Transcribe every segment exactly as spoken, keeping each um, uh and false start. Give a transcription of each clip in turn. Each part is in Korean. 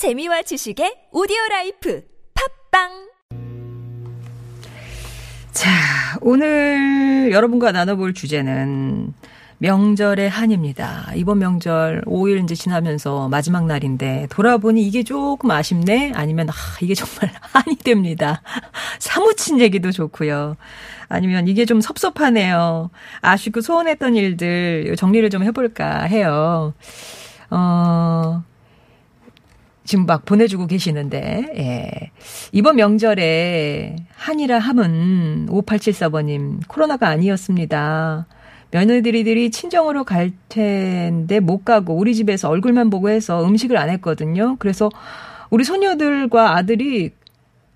재미와 지식의 오디오라이프 팟빵. 자, 오늘 여러분과 나눠볼 주제는 명절의 한입니다. 이번 명절 오 일 이제 지나면서 마지막 날인데 돌아보니 이게 조금 아쉽네? 아니면 아, 이게 정말 한이 됩니다. 사무친 얘기도 좋고요. 아니면 이게 좀 섭섭하네요. 아쉽고 소원했던 일들 정리를 좀 해볼까 해요. 어... 지금 막 보내주고 계시는데, 예. 이번 명절에 한이라 함은 오팔칠사 번님, 코로나가 아니었습니다. 며느리들이 친정으로 갈 텐데 못 가고 우리 집에서 얼굴만 보고 해서 음식을 안 했거든요. 그래서 우리 손녀들과 아들이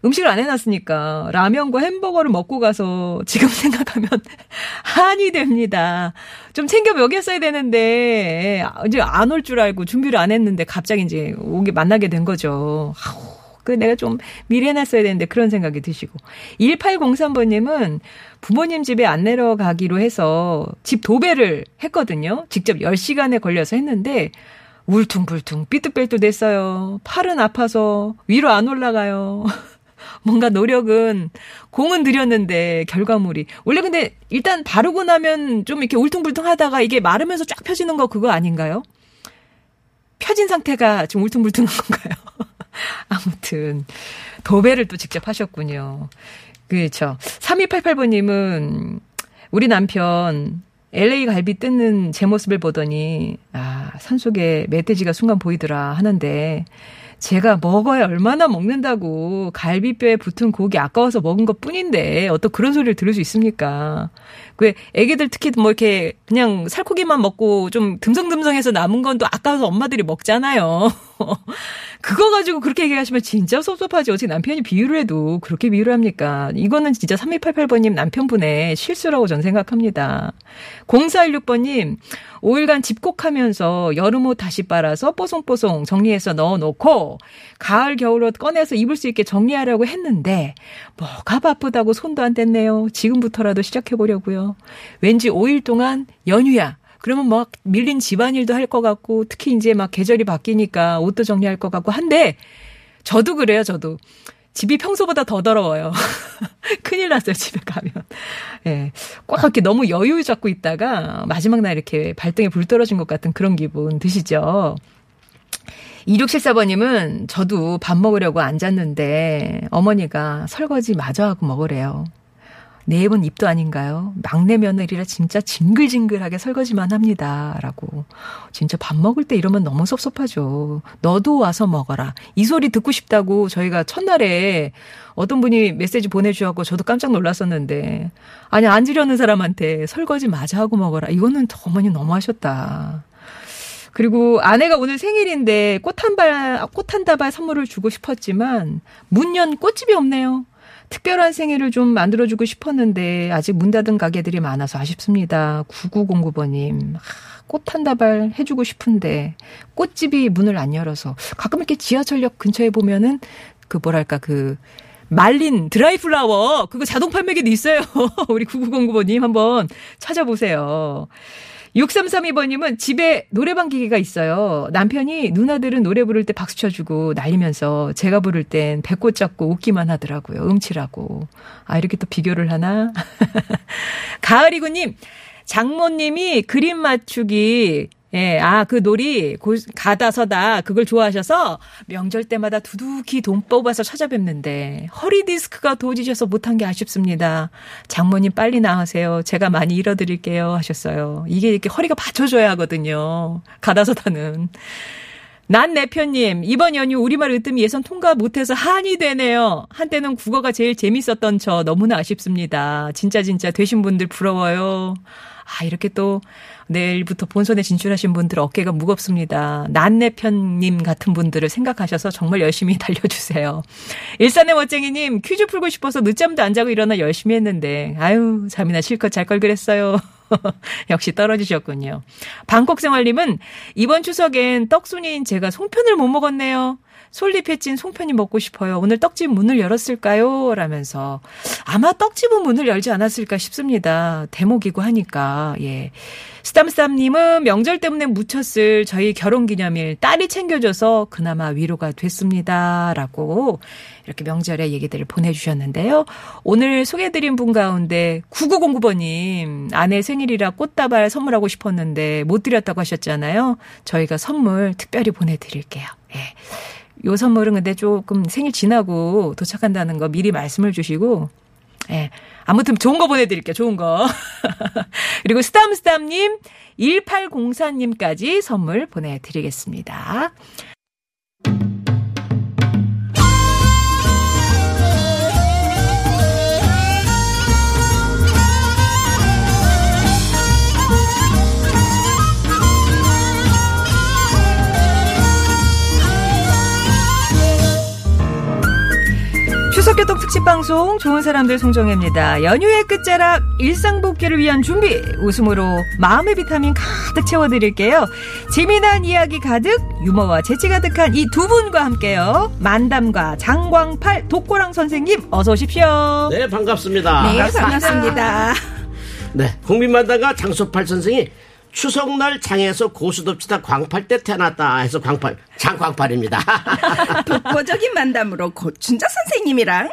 음식을 안 해놨으니까 라면과 햄버거를 먹고 가서 지금 생각하면 한이 됩니다. 좀 챙겨 먹였어야 되는데 이제 안 올 줄 알고 준비를 안 했는데 갑자기 이제 오게 만나게 된 거죠. 아우, 그 내가 좀 미리 해놨어야 되는데 그런 생각이 드시고. 일팔공삼 번님은 부모님 집에 안 내려가기로 해서 집 도배를 했거든요. 직접 열 시간에 걸려서 했는데 울퉁불퉁 삐뚤빼뚤 됐어요. 팔은 아파서 위로 안 올라가요. 뭔가 노력은 공은 들였는데 결과물이 원래 근데 일단 바르고 나면 좀 이렇게 울퉁불퉁하다가 이게 마르면서 쫙 펴지는 거 그거 아닌가요? 펴진 상태가 좀 울퉁불퉁한 건가요? 아무튼 도배를 또 직접 하셨군요. 그렇죠. 삼이팔팔 번님은 우리 남편 엘에이 갈비 뜯는 제 모습을 보더니 아, 산속에 멧돼지가 순간 보이더라 하는데 제가 먹어야 얼마나 먹는다고 갈비뼈에 붙은 고기 아까워서 먹은 것뿐인데 어떤 그런 소리를 들을 수 있습니까? 왜 애기들 특히 뭐 이렇게 그냥 살코기만 먹고 좀 듬성듬성해서 남은 건 또 아까워서 엄마들이 먹잖아요. 그거 가지고 그렇게 얘기하시면 진짜 섭섭하지. 어떻게 남편이 비유를 해도 그렇게 비유를 합니까? 이거는 진짜 삼이팔팔 번님 남편분의 실수라고 전 생각합니다. 공사일육 번님 오 일간 집콕하면서 여름옷 다시 빨아서 뽀송뽀송 정리해서 넣어놓고 가을 겨울옷 꺼내서 입을 수 있게 정리하려고 했는데 뭐가 바쁘다고 손도 안 댔네요. 지금부터라도 시작해보려고요. 왠지 오 일 동안 연휴야. 그러면 막 밀린 집안일도 할 것 같고 특히 이제 막 계절이 바뀌니까 옷도 정리할 것 같고 한데 저도 그래요. 저도. 집이 평소보다 더 더러워요. 큰일 났어요. 집에 가면. 예, 꽉 이렇게 너무 여유 잡고 있다가 마지막 날 이렇게 발등에 불 떨어진 것 같은 그런 기분 드시죠? 이육칠사 번님은 저도 밥 먹으려고 앉았는데 어머니가 설거지 마저 하고 먹으래요. 내 입은 입도 아닌가요? 막내 며느리라 진짜 징글징글하게 설거지만 합니다. 라고. 진짜 밥 먹을 때 이러면 너무 섭섭하죠. 너도 와서 먹어라. 이 소리 듣고 싶다고 저희가 첫날에 어떤 분이 메시지 보내주셔서 저도 깜짝 놀랐었는데 아니 앉으려는 사람한테 설거지 마저 하고 먹어라. 이거는 어머니 너무하셨다. 그리고 아내가 오늘 생일인데 꽃 한 발, 꽃 한 다발 선물을 주고 싶었지만 문 연 꽃집이 없네요. 특별한 생일을 좀 만들어주고 싶었는데 아직 문 닫은 가게들이 많아서 아쉽습니다. 구구공구 번님. 꽃 한 다발 해주고 싶은데 꽃집이 문을 안 열어서 가끔 이렇게 지하철역 근처에 보면은 그 뭐랄까 그 말린 드라이 플라워 그거 자동 판매기도 있어요. 우리 구구공구 번님 한번 찾아보세요. 육삼삼이 번님은 집에 노래방 기계가 있어요. 남편이 누나들은 노래 부를 때 박수 쳐주고 날리면서 제가 부를 땐 배꼽 잡고 웃기만 하더라고요. 음치라고. 아, 이렇게 또 비교를 하나? 가을이구님, 장모님이 그림 맞추기, 예, 아, 그 놀이, 고, 가다서다, 그걸 좋아하셔서 명절 때마다 두둑히 돈 뽑아서 찾아뵙는데 허리 디스크가 도지셔서 못한 게 아쉽습니다. 장모님 빨리 나으세요. 제가 많이 잃어드릴게요. 하셨어요. 이게 이렇게 허리가 받쳐줘야 하거든요. 가다서다는. 난 내 편님, 이번 연휴 우리말 으뜸 예선 통과 못해서 한이 되네요. 한때는 국어가 제일 재밌었던 저 너무나 아쉽습니다. 진짜 진짜 되신 분들 부러워요. 아, 이렇게 또 내일부터 본선에 진출하신 분들 어깨가 무겁습니다. 난 내 편님 같은 분들을 생각하셔서 정말 열심히 달려주세요. 일산의 멋쟁이님, 퀴즈 풀고 싶어서 늦잠도 안 자고 일어나 열심히 했는데 아유, 잠이나 실컷 잘 걸 그랬어요. 역시 떨어지셨군요. 방콕생활님은 이번 추석엔 떡순이인 제가 송편을 못 먹었네요. 솔잎에 찐 송편이 먹고 싶어요. 오늘 떡집 문을 열었을까요? 라면서 아마 떡집은 문을 열지 않았을까 싶습니다. 대목이고 하니까. 예. 스탐스탐님은 명절 때문에 묻혔을 저희 결혼기념일 딸이 챙겨줘서 그나마 위로가 됐습니다. 라고 이렇게 명절의 얘기들을 보내주셨는데요. 오늘 소개해드린 분 가운데 구구공구 번님 아내 생일이라 꽃다발 선물하고 싶었는데 못 드렸다고 하셨잖아요. 저희가 선물 특별히 보내드릴게요. 예. 요 선물은 근데 조금 생일 지나고 도착한다는 거 미리 말씀을 주시고, 예. 아무튼 좋은 거 보내드릴게요. 좋은 거. 그리고 스탐스탐님, 일팔공사 님까지 선물 보내드리겠습니다. 추석교통 특집방송 좋은 사람들 송정혜입니다. 연휴의 끝자락 일상복귀를 위한 준비 웃음으로 마음의 비타민 가득 채워드릴게요. 재미난 이야기 가득 유머와 재치 가득한 이 두 분과 함께요. 만담가 장광팔 독고랑 선생님 어서 오십시오. 네 반갑습니다. 네 반갑습니다. 네 국민만담가 장소팔 선생이 추석날 장에서 고수돕시다 광팔 때 태어났다 해서 광팔 장광팔입니다. 독보적인 만담으로 고춘자 선생님이랑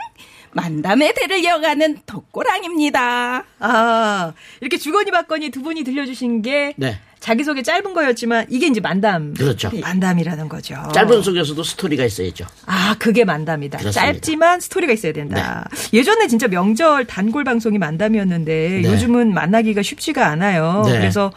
만담의 대를 이어가는 독고랑입니다. 아 이렇게 주거니 받거니 두 분이 들려주신 게 네. 자기소개 짧은 거였지만 이게 이제 만담. 그렇죠. 만담이라는 거죠. 짧은 속에서도 스토리가 있어야죠. 아 그게 만담이다. 그렇습니다. 짧지만 스토리가 있어야 된다. 네. 예전에 진짜 명절 단골 방송이 만담이었는데 네. 요즘은 만나기가 쉽지가 않아요. 네. 그래서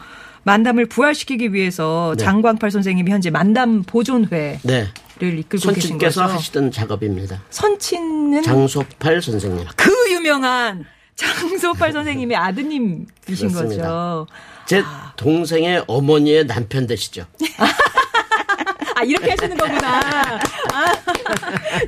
만담을 부활시키기 위해서 네. 장광팔 선생님이 현재 만담 보존회를 네. 이끌고 계신 거죠. 선친께서 하시던 작업입니다. 선친은? 장소팔 선생님. 그 유명한 장소팔 선생님의 아드님이신 그렇습니다. 거죠. 제 아. 동생의 어머니의 남편 되시죠. 아, 이렇게 하시는 거구나. 아,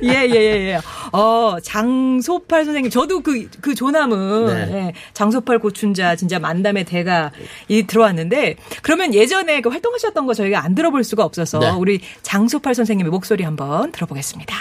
예, 예, 예. 어, 장소팔 선생님. 저도 그, 그 조남은. 네. 예, 장소팔 고춘자, 진짜 만담의 대가, 이 들어왔는데, 그러면 예전에 그 활동하셨던 거 저희가 안 들어볼 수가 없어서, 네. 우리 장소팔 선생님의 목소리 한번 들어보겠습니다.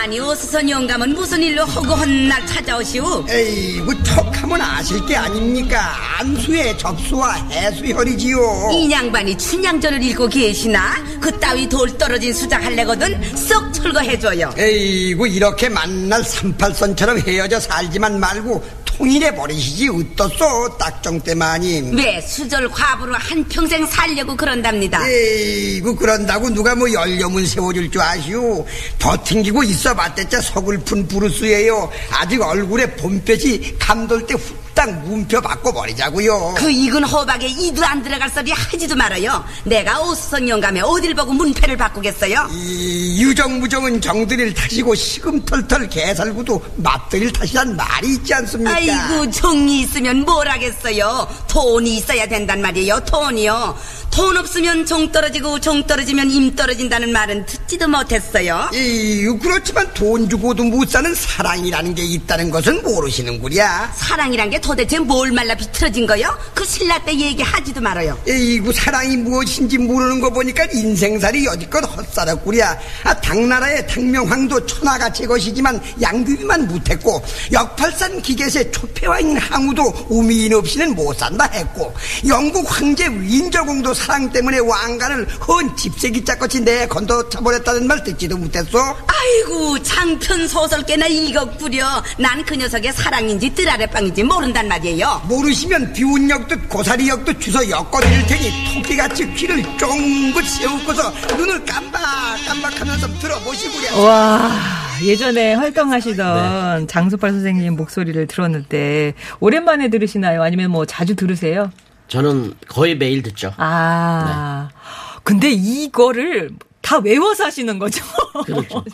아니 어수선 영감은 무슨 일로 허구헌 날 찾아오시오? 에이 뭐 척하면 아실 게 아닙니까. 안수의 접수와 해수혈이지요. 이 양반이 춘향전을 읽고 계시나? 그 따위 돌 떨어진 수작 할래거든 썩 철거해줘요. 에이 뭐 이렇게 만날 삼팔선처럼 헤어져 살지만 말고 통일해버리시지 어떻소 딱정 때마님. 왜 수절 과부로 한평생 살려고 그런답니다. 에이 뭐 그런다고 누가 뭐 열려문 세워줄 줄 아시오. 버팅기고 있어봤댔자 서글픈 부르스예요. 아직 얼굴에 봄볕이 감돌 때 후딱 문표 바꿔버리자고요. 그 익은 호박에 이도 안 들어갈 소리 하지도 말아요. 내가 오수선 영감에 어딜 보고 문패를 바꾸겠어요. 이 유정무정은 정들일 탓이고 시금털털 개살구도 맞들일 탓이란 말이 있지 않습니까? 아이고 정이 있으면 뭘 하겠어요. 돈이 있어야 된단 말이에요. 돈이요. 돈 없으면 정 떨어지고 정 떨어지면 임 떨어진다는 말은 듣지도 못했어요. 이 그렇지만 돈 주고도 못 사는 사랑이라는 게 있다는 것은 모르시는구려. 사랑이란 게 도대체 뭘 말라 비틀어진 거요? 그 신라 때 얘기하지도 말아요. 에이구 사랑이 무엇인지 모르는 거 보니까 인생살이 여지껏 헛살았구려. 아, 당나라의 당명황도 천하같이 것이지만 양귀비만 못했고 역팔산 기계세 초패왕인 항우도 우미인 없이는 못 산다 했고 영국 황제 위인저공도 사랑 때문에 왕가를 헌 집세기 짝같이 내 건더차버렸다는 말 듣지도 못했소. 아이고 장편 소설께나 읽었구려. 난 그 녀석의 사랑인지 뜨라래빵인지 모른단 말이에요. 모르시면 비운 역듯 고사리 역듯 주워 엮어드릴 테니 토끼같이 귀를 쫑긋 세우고서 눈을 깜박깜박하면서 들어보시구려. 와 예전에 활동하시던 네. 장소팔 선생님 목소리를 들었는데 오랜만에 들으시나요? 아니면 뭐 자주 들으세요? 저는 거의 매일 듣죠. 아 네. 근데 이거를 다 외워서 하시는 거죠. 그렇죠.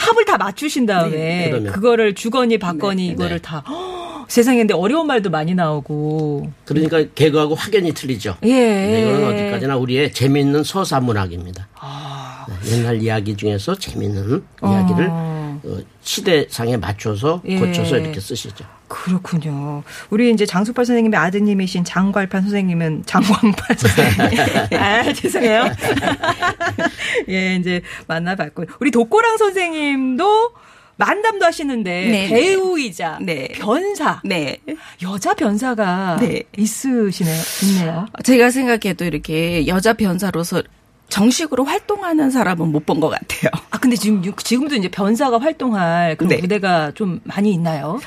합을 다 맞추신 다음에 네, 그거를 주거니 받거니 네, 이거를 네. 다 허, 세상에 근데 어려운 말도 많이 나오고. 그러니까 개그하고 확연히 틀리죠. 예. 이거는 어디까지나 우리의 재미있는 서사문학입니다. 아. 네, 옛날 이야기 중에서 재미있는 어. 이야기를 어, 시대상에 맞춰서 예. 고쳐서 이렇게 쓰시죠. 그렇군요. 우리 이제 장소팔 선생님의 아드님이신 장광팔 선생님은 장광팔 선생님. 아, 죄송해요. 예, 이제 만나봤고. 우리 독고랑 선생님도 만담도 하시는데 네. 배우이자 네. 변사, 네. 여자 변사가 네. 있으시네요. 있네요. 제가 생각해도 이렇게 여자 변사로서 정식으로 활동하는 사람은 못 본 것 같아요. 아 근데 지금 지금도 이제 변사가 활동할 그런 네. 무대가 좀 많이 있나요?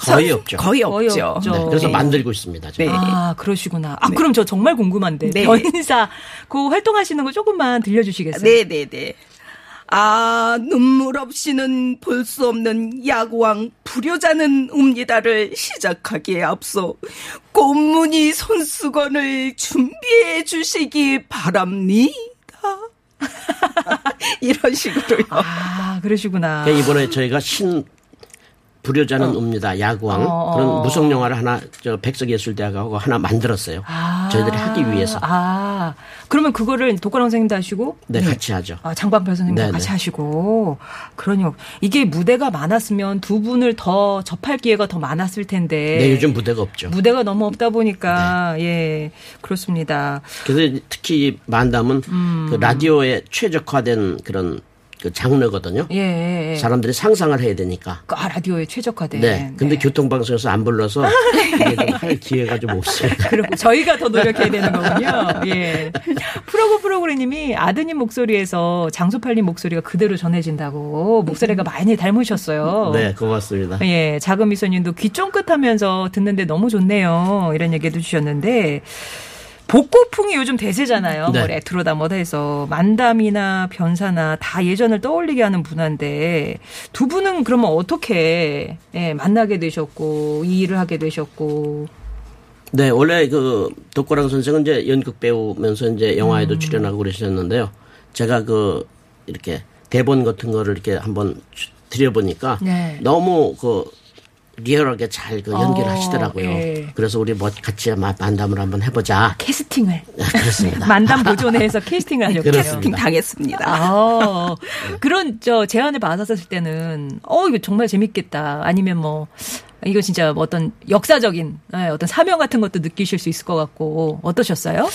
거의 없죠. 거의 없죠. 거의 없죠. 네, 그래서 네. 만들고 있습니다. 지금. 네. 아 그러시구나. 아 네. 그럼 저 정말 궁금한데 네. 변사 그 활동하시는 거 조금만 들려주시겠어요? 네네네. 네. 아 눈물 없이는 볼 수 없는 야구왕 불효자는 옵니다를 시작하기에 앞서 꽃무늬 손수건을 준비해 주시기 바랍니다. 이런 식으로요. 아 그러시구나. 그러니까 이번에 저희가 신 불효자는 어. 옵니다. 야구왕 어. 그런 무속 영화를 하나 저 백석예술대학하고 하나 만들었어요. 아. 저희들이 하기 위해서. 아. 그러면 그거를 독고랑 선생님도 하시고 네, 네. 같이 하죠. 아, 장광팔 선생님도 네네. 같이 하시고. 그러니요. 이게 무대가 많았으면 두 분을 더 접할 기회가 더 많았을 텐데. 네, 요즘 무대가 없죠. 무대가 너무 없다 보니까 네. 예. 그렇습니다. 그래서 특히 만담은 음. 그 라디오에 최적화된 그런 그 장르거든요. 예, 예. 사람들이 상상을 해야 되니까. 아, 라디오에 최적화된. 네. 근데 네. 교통방송에서 안 불러서 할 기회가 좀 없어요. 그리고 저희가 더 노력해야 되는 거군요. 예. 프로그 프로그램님이 아드님 목소리에서 장소팔님 목소리가 그대로 전해진다고 목소리가 많이 닮으셨어요. 네, 고맙습니다. 예. 작은 미소님도 귀 쫑긋하면서 듣는데 너무 좋네요. 이런 얘기도 주셨는데. 복고풍이 요즘 대세잖아요. 네. 뭐 레트로다 뭐다 해서 만담이나 변사나 다 예전을 떠올리게 하는 분야인데 두 분은 그러면 어떻게 예, 만나게 되셨고 이 일을 하게 되셨고? 네, 원래 그 독고랑 선생은 이제 연극 배우면서 이제 영화에도 음. 출연하고 그러셨는데요. 제가 그 이렇게 대본 같은 거를 이렇게 한번 드려보니까 네. 너무 그 리얼하게 잘 그 연기를 하시더라고요. 예. 그래서 우리 뭐 같이 만담을 한번 해보자. 캐스팅을. 네, 그렇습니다. 만담 보존회에서 캐스팅을 하셨고요. 캐스팅 당했습니다. 아, 그런 저 제안을 받았을 때는 어 이거 정말 재밌겠다. 아니면 뭐 이거 진짜 어떤 역사적인 네, 어떤 사명 같은 것도 느끼실 수 있을 것 같고 어떠셨어요?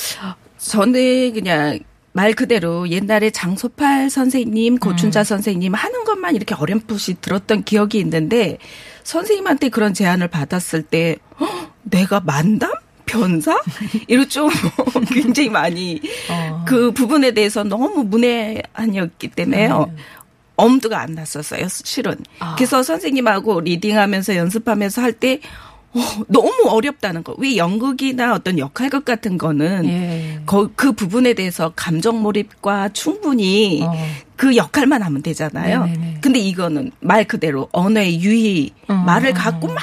저는 그냥. 말 그대로 옛날에 장소팔 선생님, 고춘자 음. 선생님 하는 것만 이렇게 어렴풋이 들었던 기억이 있는데 선생님한테 그런 제안을 받았을 때 허, 내가 만담? 변사? 이런 좀 굉장히 많이 어. 그 부분에 대해서 너무 문외한이었기 때문에요. 음. 엄두가 안 났었어요, 실은. 아. 그래서 선생님하고 리딩하면서 연습하면서 할 때 오, 너무 어렵다는 거. 왜 연극이나 어떤 역할극 같은 거는 예. 거, 그 부분에 대해서 감정 몰입과 충분히 어. 그 역할만 하면 되잖아요. 네네네. 근데 이거는 말 그대로 언어의 유희, 음. 말을 갖고 막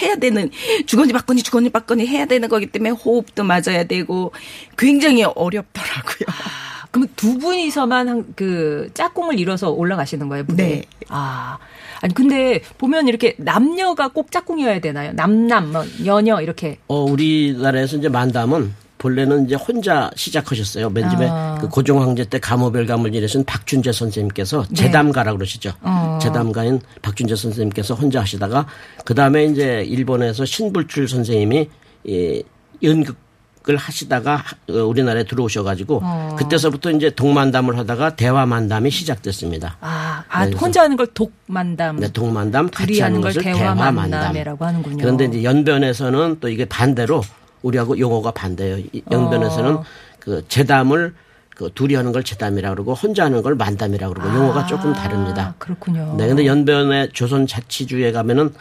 해야 되는 주거니 받거니 주거니 받거니 해야 되는 거기 때문에 호흡도 맞아야 되고 굉장히 어렵더라고요. 그럼 두 분이서만 그 짝꿍을 이뤄서 올라가시는 거예요, 무대? 네. 아. 아니 근데 보면 이렇게 남녀가 꼭 짝꿍이어야 되나요? 남남, 뭐 여녀 이렇게. 어, 우리나라에서 이제 만담은 본래는 이제 혼자 시작하셨어요. 맨 처음에 아. 그 고종 황제 때 가모별 가물이라신 박준재 선생님께서 네. 재담가라고 그러시죠. 어. 재담가인 박준재 선생님께서 혼자 하시다가 그다음에 이제 일본에서 신불출 선생님이 예, 연극 을 하시다가 우리나라에 들어오셔가지고 어. 그때서부터 이제 독만담을 하다가 대화만담이 시작됐습니다. 아, 아 혼자 하는 걸 독만담, 네, 독만담 같이 하는 걸 대화만담이라고 하는군요. 그런데 이제 연변에서는 또 이게 반대로 우리하고 용어가 반대예요. 연변에서는 어. 그 재담을 그 둘이 하는 걸 재담이라고 그러고 혼자 하는 걸 만담이라고 그러고 아, 용어가 조금 다릅니다. 그렇군요. 네, 근데 연변의 조선자치주에 가면은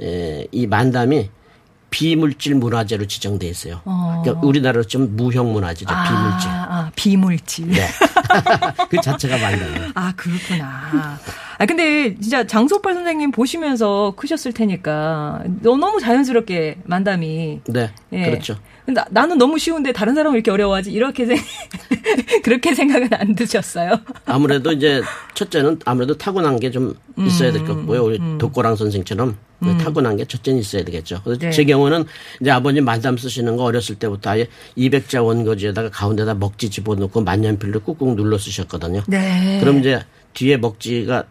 에, 이 만담이 비물질 문화재로 지정돼 있어요. 어. 그러니까 우리나라로 좀 무형 문화재죠. 아, 비물질. 아, 비물질. 네. 그 자체가 만담이에요. 아, 그렇구나. 아, 근데 진짜 장소팔 선생님 보시면서 크셨을 테니까 너무 자연스럽게 만담이. 네. 예. 그렇죠. 나, 나는 너무 쉬운데 다른 사람은 이렇게 어려워하지? 이렇게 생, 그렇게 생각은 안 드셨어요? 아무래도 이제 첫째는 아무래도 타고난 게 좀 있어야 될 것 같고요. 우리 음. 독고랑 선생처럼 음. 타고난 게 첫째는 있어야 되겠죠. 그래서 네. 제 경우는 이제 아버님 만담 쓰시는 거 어렸을 때부터 아예 이백 자 원고지에다가 가운데다 먹지 집어넣고 만년필로 꾹꾹 눌러 쓰셨거든요. 네. 그럼 이제 뒤에 먹지가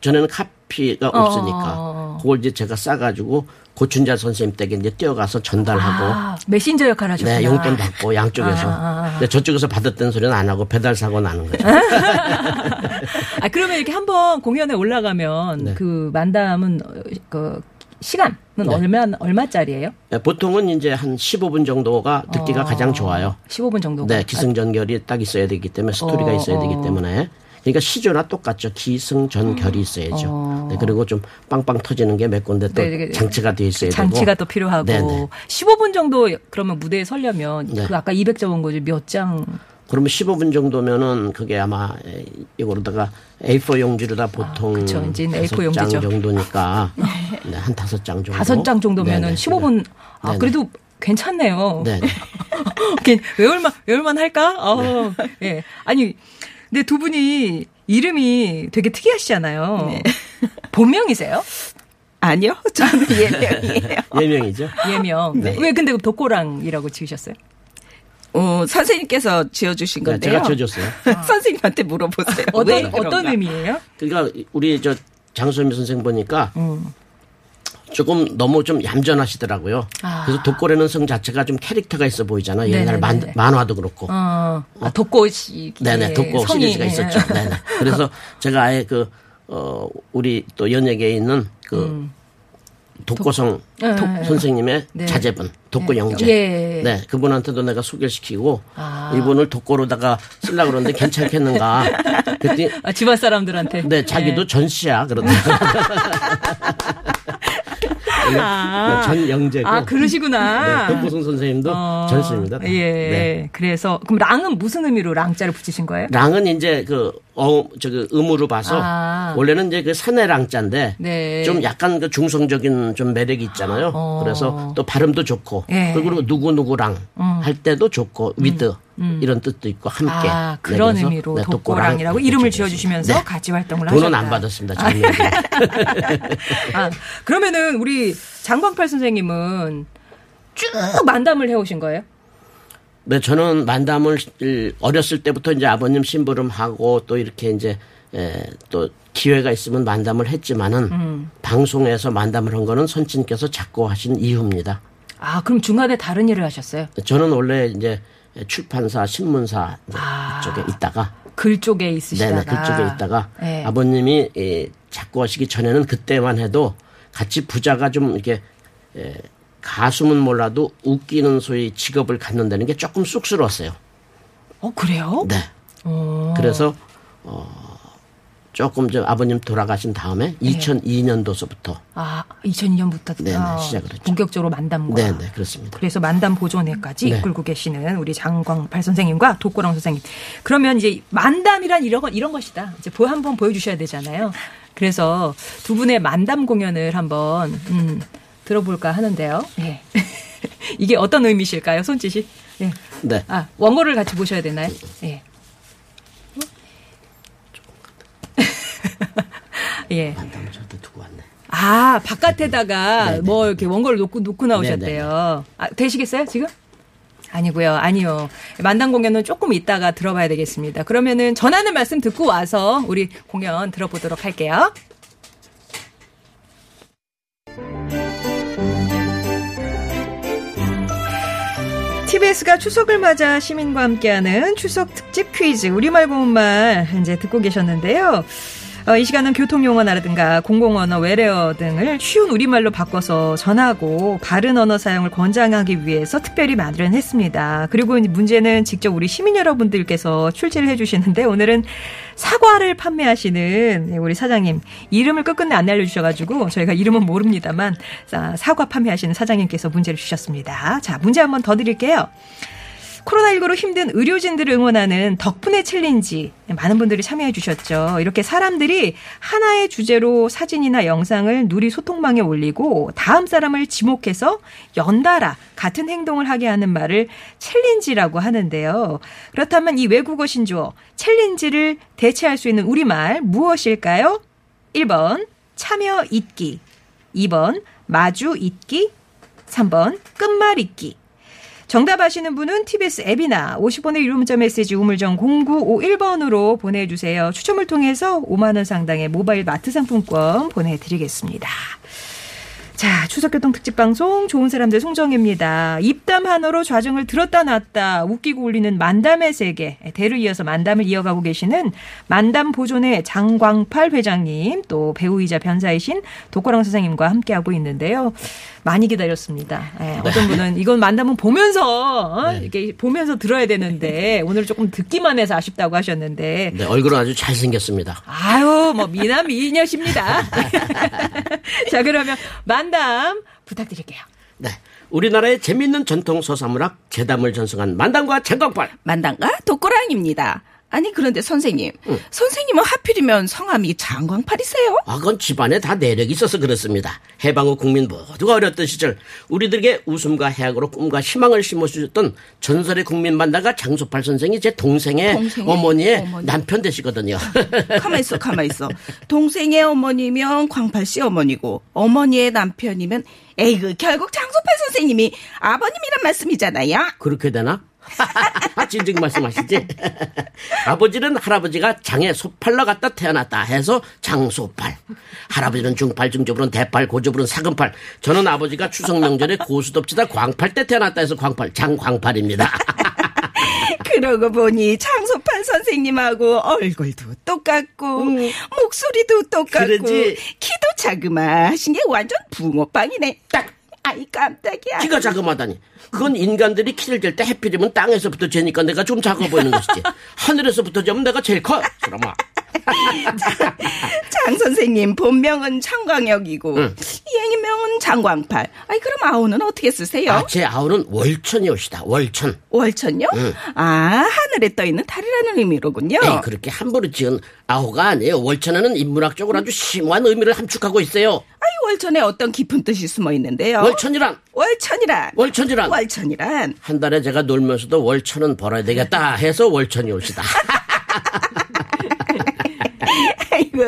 전에는 카피가 없으니까 어. 그걸 이제 제가 싸가지고 고춘자 선생님 댁에 이제 뛰어가서 전달하고. 아, 메신저 역할을 하셨구나. 네, 용돈 받고 양쪽에서. 아. 근데 저쪽에서 받았던 소리는 안 하고 배달 사고 나는 거죠. 아, 그러면 이렇게 한번 공연에 올라가면 네. 그 만담은 그 시간은 네. 얼마, 얼마짜리예요? 네, 보통은 이제 한 십오 분 정도가 듣기가 어, 가장 좋아요. 십오 분 정도? 네, 기승전결이 딱 있어야 되기 때문에 스토리가 어, 있어야 되기 어. 때문에. 그러니까 시조나 똑같죠. 기승전결이 음. 있어야죠. 어. 네, 그리고 좀 빵빵 터지는 게 몇 건데 또 네, 장치가 돼 있어야 장치가 되고. 장치가 또 필요하고. 네네. 십오 분 정도 그러면 무대에 서려면 네. 그 아까 이백 점 온 거죠. 몇 장. 그러면 십오 분 정도면은 그게 아마 이거로다가 에이포 용지로다 보통 아, 그쵸, 이제 에이포 용지죠. 다섯 장 정도니까 네, 한 다섯 장 정도. 다섯 장 정도면은 네네, 십오 분. 네네. 아 네네. 그래도 괜찮네요. 네. 외울만 외울만 할까? 어, 네. 네. 아니 근데 두 분이 이름이 되게 특이하시잖아요. 네. 본명이세요? 아니요, 저는 예명이에요. 예명이죠. 예명. 네. 왜 근데 독고랑이라고 지으셨어요? 어, 선생님께서 지어주신 네, 건데요. 제가 지어줬어요. 아. 선생님한테 물어보세요. 어떤, 어떤 의미예요? 그러니까 우리 저 장소미 선생 보니까 음. 조금 너무 좀 얌전하시더라고요. 아. 그래서 독고라는 성 자체가 좀 캐릭터가 있어 보이잖아. 옛날 만, 만화도 그렇고. 어. 아, 독고 시 네네, 독고 성이. 시리즈가 있었죠. 네네. 그래서 제가 아예 그, 어, 우리 또 연예계에 있는 그, 음. 독고성 독, 독, 선생님의 네. 자제분 독고 영재 네. 네 그분한테도 내가 소개시키고 아. 이분을 독고로다가 쓰려고 그러는데 괜찮겠는가 그랬더니 아, 집안 사람들한테 네 자기도 네. 전씨야 그러더니 아. 전 영재고 아 그러시구나 네, 독고성 선생님도 어. 전씨입니다 네. 예 네. 그래서 그럼 랑은 무슨 의미로 랑자를 붙이신 거예요? 랑은 이제 그 어, 저기 음으로 봐서 아. 원래는 이제 그 사내랑자인데 네. 좀 약간 그 중성적인 좀 매력이 있잖아요. 어. 그래서 또 발음도 좋고 예. 그리고 누구 누구랑 음. 할 때도 좋고 음. with 음. 이런 뜻도 있고 함께 아, 그런 네, 의미로 네, 독고랑이라고 이름을 지어주시면서 네. 같이 활동을 하셨다. 돈은 안 받았습니다. 아, 그러면은 우리 장광팔 선생님은 쭉 만담을 해오신 거예요? 네, 저는 만담을 어렸을 때부터 이제 아버님 심부름하고 또 이렇게 이제 예, 또 기회가 있으면 만담을 했지만은 음. 방송에서 만담을 한 거는 선친께서 작고하신 이후입니다. 아, 그럼 중간에 다른 일을 하셨어요? 저는 원래 이제 출판사, 신문사 아, 쪽에 있다가 글 쪽에 있으시다가 네네, 글 쪽에 있다가 네. 아버님이 예, 작고하시기 전에는 그때만 해도 같이 부자가 좀 이렇게. 예, 가수는 몰라도 웃기는 소위 직업을 갖는다는 게 조금 쑥스러웠어요. 어, 그래요? 네. 오. 그래서, 어, 조금 저 아버님 돌아가신 다음에 네. 이천이 년도서부터. 아, 이천이 년부터 네네, 시작을 했죠. 본격적으로 만담과. 네네, 그렇습니다. 그래서 만담 보존회까지 네. 이끌고 계시는 우리 장광팔 선생님과 독고랑 선생님. 그러면 이제 만담이란 이런, 이런 것이다. 이제 한번 보여주셔야 되잖아요. 그래서 두 분의 만담 공연을 한번, 음, 들어볼까 하는데요. 네. 이게 어떤 의미실까요, 손짓이? 네. 네. 아, 원고를 같이 보셔야 되나요? 예. 예. 만담을 저한테 두고 왔네. 아, 바깥에다가 네네. 뭐 이렇게 원고를 놓고 놓고 나오셨대요. 아, 되시겠어요, 지금? 아니고요. 아니요. 만담 공연은 조금 이따가 들어봐야 되겠습니다. 그러면은 전하는 말씀 듣고 와서 우리 공연 들어보도록 할게요. 티비에스가 추석을 맞아 시민과 함께하는 추석 특집 퀴즈 우리말 고운말 이제 듣고 계셨는데요. 어, 이 시간은 교통용어라든가 공공언어, 외래어 등을 쉬운 우리말로 바꿔서 전하고 바른 언어 사용을 권장하기 위해서 특별히 마련했습니다. 그리고 문제는 직접 우리 시민 여러분들께서 출제를 해주시는데 오늘은 사과를 판매하시는 우리 사장님 이름을 끝끝내 안 알려주셔가지고 저희가 이름은 모릅니다만 사과 판매하시는 사장님께서 문제를 주셨습니다. 자, 문제 한번 더 드릴게요. 코로나십구로 힘든 의료진들을 응원하는 덕분에 챌린지 많은 분들이 참여해 주셨죠. 이렇게 사람들이 하나의 주제로 사진이나 영상을 누리 소통망에 올리고 다음 사람을 지목해서 연달아 같은 행동을 하게 하는 말을 챌린지라고 하는데요. 그렇다면 이 외국어 신조어 챌린지를 대체할 수 있는 우리말 무엇일까요? 일 번 참여 잇기, 이 번 마주 잇기, 삼 번 끝말 잇기. 정답 아시는 분은 티비에스 앱이나 오십 원의 유료 문자 메시지 우물정 공구오일 번으로 보내주세요. 추첨을 통해서 오만 원 상당의 모바일 마트 상품권 보내드리겠습니다. 자, 추석교통 특집방송 좋은 사람들 송정혜입니다. 입담 하나로 좌정을 들었다 놨다 웃기고 울리는 만담의 세계. 대를 이어서 만담을 이어가고 계시는 만담보존의 장광팔 회장님, 또 배우이자 변사이신 독고랑 선생님과 함께하고 있는데요. 많이 기다렸습니다. 네, 어떤 분은 이건 만담은 보면서 어? 네. 이렇게 보면서 들어야 되는데 오늘 조금 듣기만 해서 아쉽다고 하셨는데. 네, 얼굴은 아주 잘생겼습니다. 아유, 뭐 미남 미녀십니다. 자, 그러면 만 만담 부탁드릴게요. 네, 우리나라의 재미있는 전통 서사문학 재담을 전승한 만담과 장광팔, 만담과 독고랑입니다. 아니 그런데 선생님, 응. 선생님은 하필이면 성함이 장광팔이세요? 아, 그건 집안에 다 내력이 있어서 그렇습니다. 해방 후 국민 모두가 어렸던 시절 우리들에게 웃음과 해학으로 꿈과 희망을 심어주셨던 전설의 국민 만담가 장소팔 선생이 제 동생의, 동생의 어머니의 어머니. 남편 되시거든요. 아, 가만 있어 가만 있어. 동생의 어머니면 광팔씨 어머니고 어머니의 남편이면 에이그 결국 장소팔 선생님이 아버님이란 말씀이잖아요. 그렇게 되나? 아, 진즉 말씀하시지. 아버지는 할아버지가 장에 소팔러 갔다 태어났다 해서 장소팔, 할아버지는 중팔, 중저부른 대팔, 고저부른 사근팔, 저는 아버지가 추석 명절에 고수덥지다 광팔 때 태어났다 해서 광팔, 장광팔입니다. 그러고 보니 장소팔 선생님하고 얼굴도 똑같고 음. 목소리도 똑같고 그러지. 키도 자그마하신 게 완전 붕어빵이네. 딱. 아이, 깜짝이야. 키가 자그마다니. 그건 인간들이 키를 잴 때 해필이면 땅에서부터 재니까 내가 좀 작아 보이는 것이지. 하늘에서부터 재면 내가 제일 커. 그러마. 장 선생님 본명은 창광역이고 응. 이행인명은 장광팔. 아니 그럼 아우는 어떻게 쓰세요? 아, 제 아우는 월천이옵시다. 월천. 월천요? 응. 아, 하늘에 떠있는 달이라는 의미로군요. 에이, 그렇게 함부로 지은 아우가 아니에요. 월천에는 인문학적으로 아주 심오한 의미를 함축하고 있어요. 아이, 월천에 어떤 깊은 뜻이 숨어 있는데요. 월천이란 월천이란 월천이란 월천이란 한 달에 제가 놀면서도 월천은 벌어야 되겠다 해서 월천이옵시다. 아이고,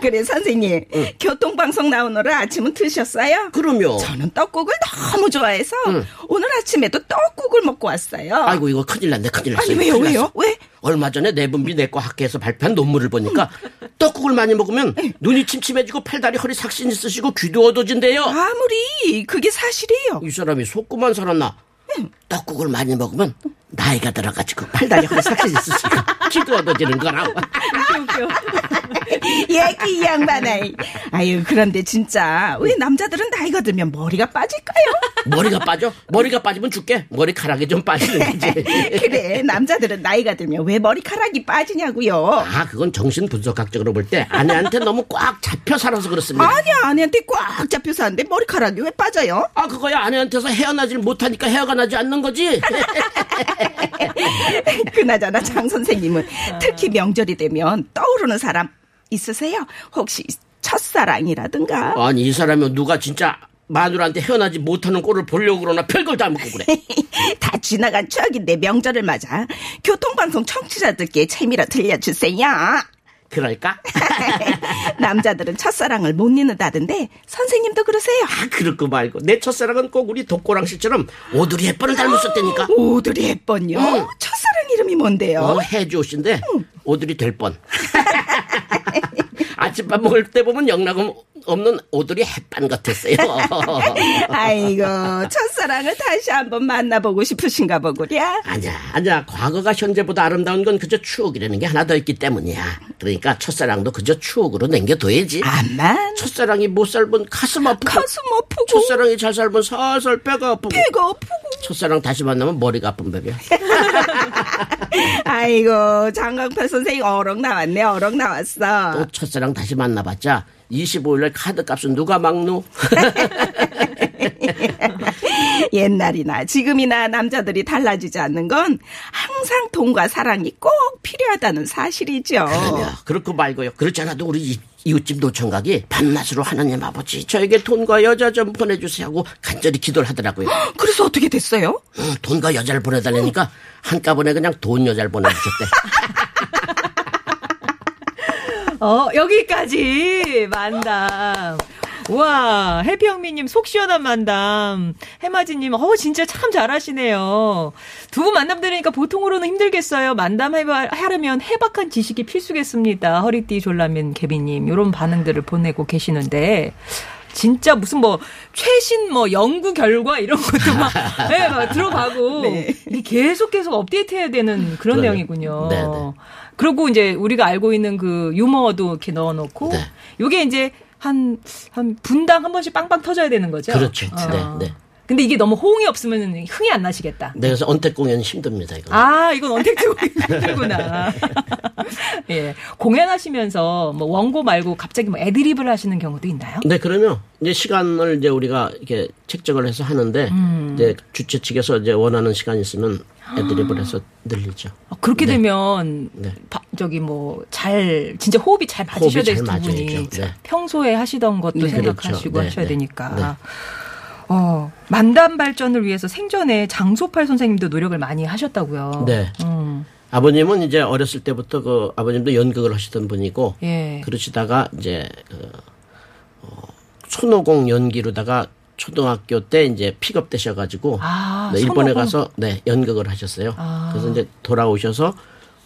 그래 선생님. 응. 교통방송 나오느라 아침은 드셨어요? 그럼요. 저는 떡국을 너무 좋아해서 응. 오늘 아침에도 떡국을 먹고 왔어요. 아이고, 이거 큰일 났네. 큰일 났어요. 아니 왜요 왜요 났어. 왜? 얼마 전에 내분비 내과 학회에서 발표한 논문을 보니까 음. 떡국을 많이 먹으면 음. 눈이 침침해지고 팔다리 허리 삭신이 쓰시고 귀도 어두워진대요. 아무리 그게 사실이에요. 이 사람이 속고만 살았나. 음. 떡국을 많이 먹으면 나이가 들어가지고 팔다리 허리 삭신이 쓰시고 귀도 어두워지는 거라. 얘기 이 양반아이. 아유, 그런데 진짜 왜 남자들은 나이가 들면 머리가 빠질까요? 머리가 빠져? 머리가 빠지면 죽게. 머리카락이 좀 빠지는 거지. 그래, 남자들은 나이가 들면 왜 머리카락이 빠지냐고요. 아, 그건 정신분석학적으로 볼 때 아내한테 너무 꽉 잡혀 살아서 그렇습니다. 아니야, 아내한테 꽉 잡혀 사는데 머리카락이 왜 빠져요? 아, 그거야 아내한테서 헤어나질 못하니까 헤어가 나지 않는 거지. 그나저나 장 선생님은 특히 명절이 되면 떠오르는 사람 있으세요? 혹시 첫사랑이라든가. 아니, 이 사람이 누가 진짜 마누라한테 헤어나지 못하는 꼴을 보려고 그러나 별걸 다 먹고 그래. 다 지나간 추억인데 명절을 맞아 교통방송 청취자들께 재미로 들려주세요. 그럴까? 남자들은 첫사랑을 못 잊는다던데 선생님도 그러세요? 아, 그렇고 말고 내 첫사랑은 꼭 우리 독고랑 씨처럼 오드리 헵번을 닮았었다니까. 오드리 헵번요? 응. 첫사랑 이름이 뭔데요? 어, 해주 씨인데 응. 오드리 될 뻔. 아침밥 먹을 때 보면 영락은 없는 오드리 햇반 같았어요. 아이고, 첫사랑을 다시 한번 만나보고 싶으신가 보구려. 아니야 아니야, 과거가 현재보다 아름다운 건 그저 추억이라는 게 하나 더 있기 때문이야. 그러니까 첫사랑도 그저 추억으로 남겨둬야지. 암만 첫사랑이 못 살면 가슴 아프고, 가슴 아프고 첫사랑이 잘 살면 살살 배가 아프고, 배가 아프고 첫사랑 다시 만나면 머리가 아픈 법이야. 아이고, 장광팔 선생님 어록 나왔네. 어록 나왔어. 또 첫사랑 다시 만나봤자 이십오일날 카드값은 누가 막노? 옛날이나 지금이나 남자들이 달라지지 않는 건 항상 돈과 사랑이 꼭 필요하다는 사실이죠. 그러냐, 그렇고 말고요. 그렇지 않아도 우리 이웃집 노총각이 밤낮으로 하나님 아버지 저에게 돈과 여자 좀 보내주세요 하고 간절히 기도를 하더라고요. 그래서 어떻게 됐어요? 응, 돈과 여자를 보내달라니까 한꺼번에 그냥 돈 여자를 보내주셨대. 어, 여기까지 만담. 우와, 해피영미님 속 시원한 만담. 해마지님, 어 진짜 참 잘하시네요. 두 분 만남 들으니까 보통으로는 힘들겠어요. 만담하려면 해박한 지식이 필수겠습니다. 허리띠 졸라면 개비님, 이런 반응들을 보내고 계시는데. 진짜 무슨 뭐 최신 뭐 연구 결과 이런 것도 막, 네, 막 들어가고 네. 계속 계속 업데이트해야 되는 그런 그러네. 내용이군요. 네, 네. 그리고 이제 우리가 알고 있는 그 유머도 이렇게 넣어놓고 네. 이게 이제 한, 한 분당 한 번씩 빵빵 터져야 되는 거죠. 그렇죠. 어. 네, 네. 근데 이게 너무 호응이 없으면 흥이 안 나시겠다. 네, 그래서 언택 공연이 힘듭니다. 이건. 아, 이건 언택 공연이구나. 예, 공연하시면서 뭐 원고 말고 갑자기 뭐 애드립을 하시는 경우도 있나요? 네, 그러면 이제 시간을 이제 우리가 이렇게 책정을 해서 하는데 음. 이제 주최 측에서 이제 원하는 시간 있으면 애드립을 해서 늘리죠. 아, 그렇게 네. 되면 네. 바, 저기 뭐 잘 진짜 호흡이 잘 맞으셔야 되는 분이 네. 평소에 하시던 것도 네. 생각하시고 그렇죠. 하셔야 네. 되니까. 네. 어, 만담 발전을 위해서 생전에 장소팔 선생님도 노력을 많이 하셨다고요. 네. 음. 아버님은 이제 어렸을 때부터 그 아버님도 연극을 하시던 분이고, 예. 그러시다가 이제 그 어, 손오공 연기로다가 초등학교 때 이제 픽업되셔가지고 아, 네, 일본에 손오공. 가서 네 연극을 하셨어요. 아. 그래서 이제 돌아오셔서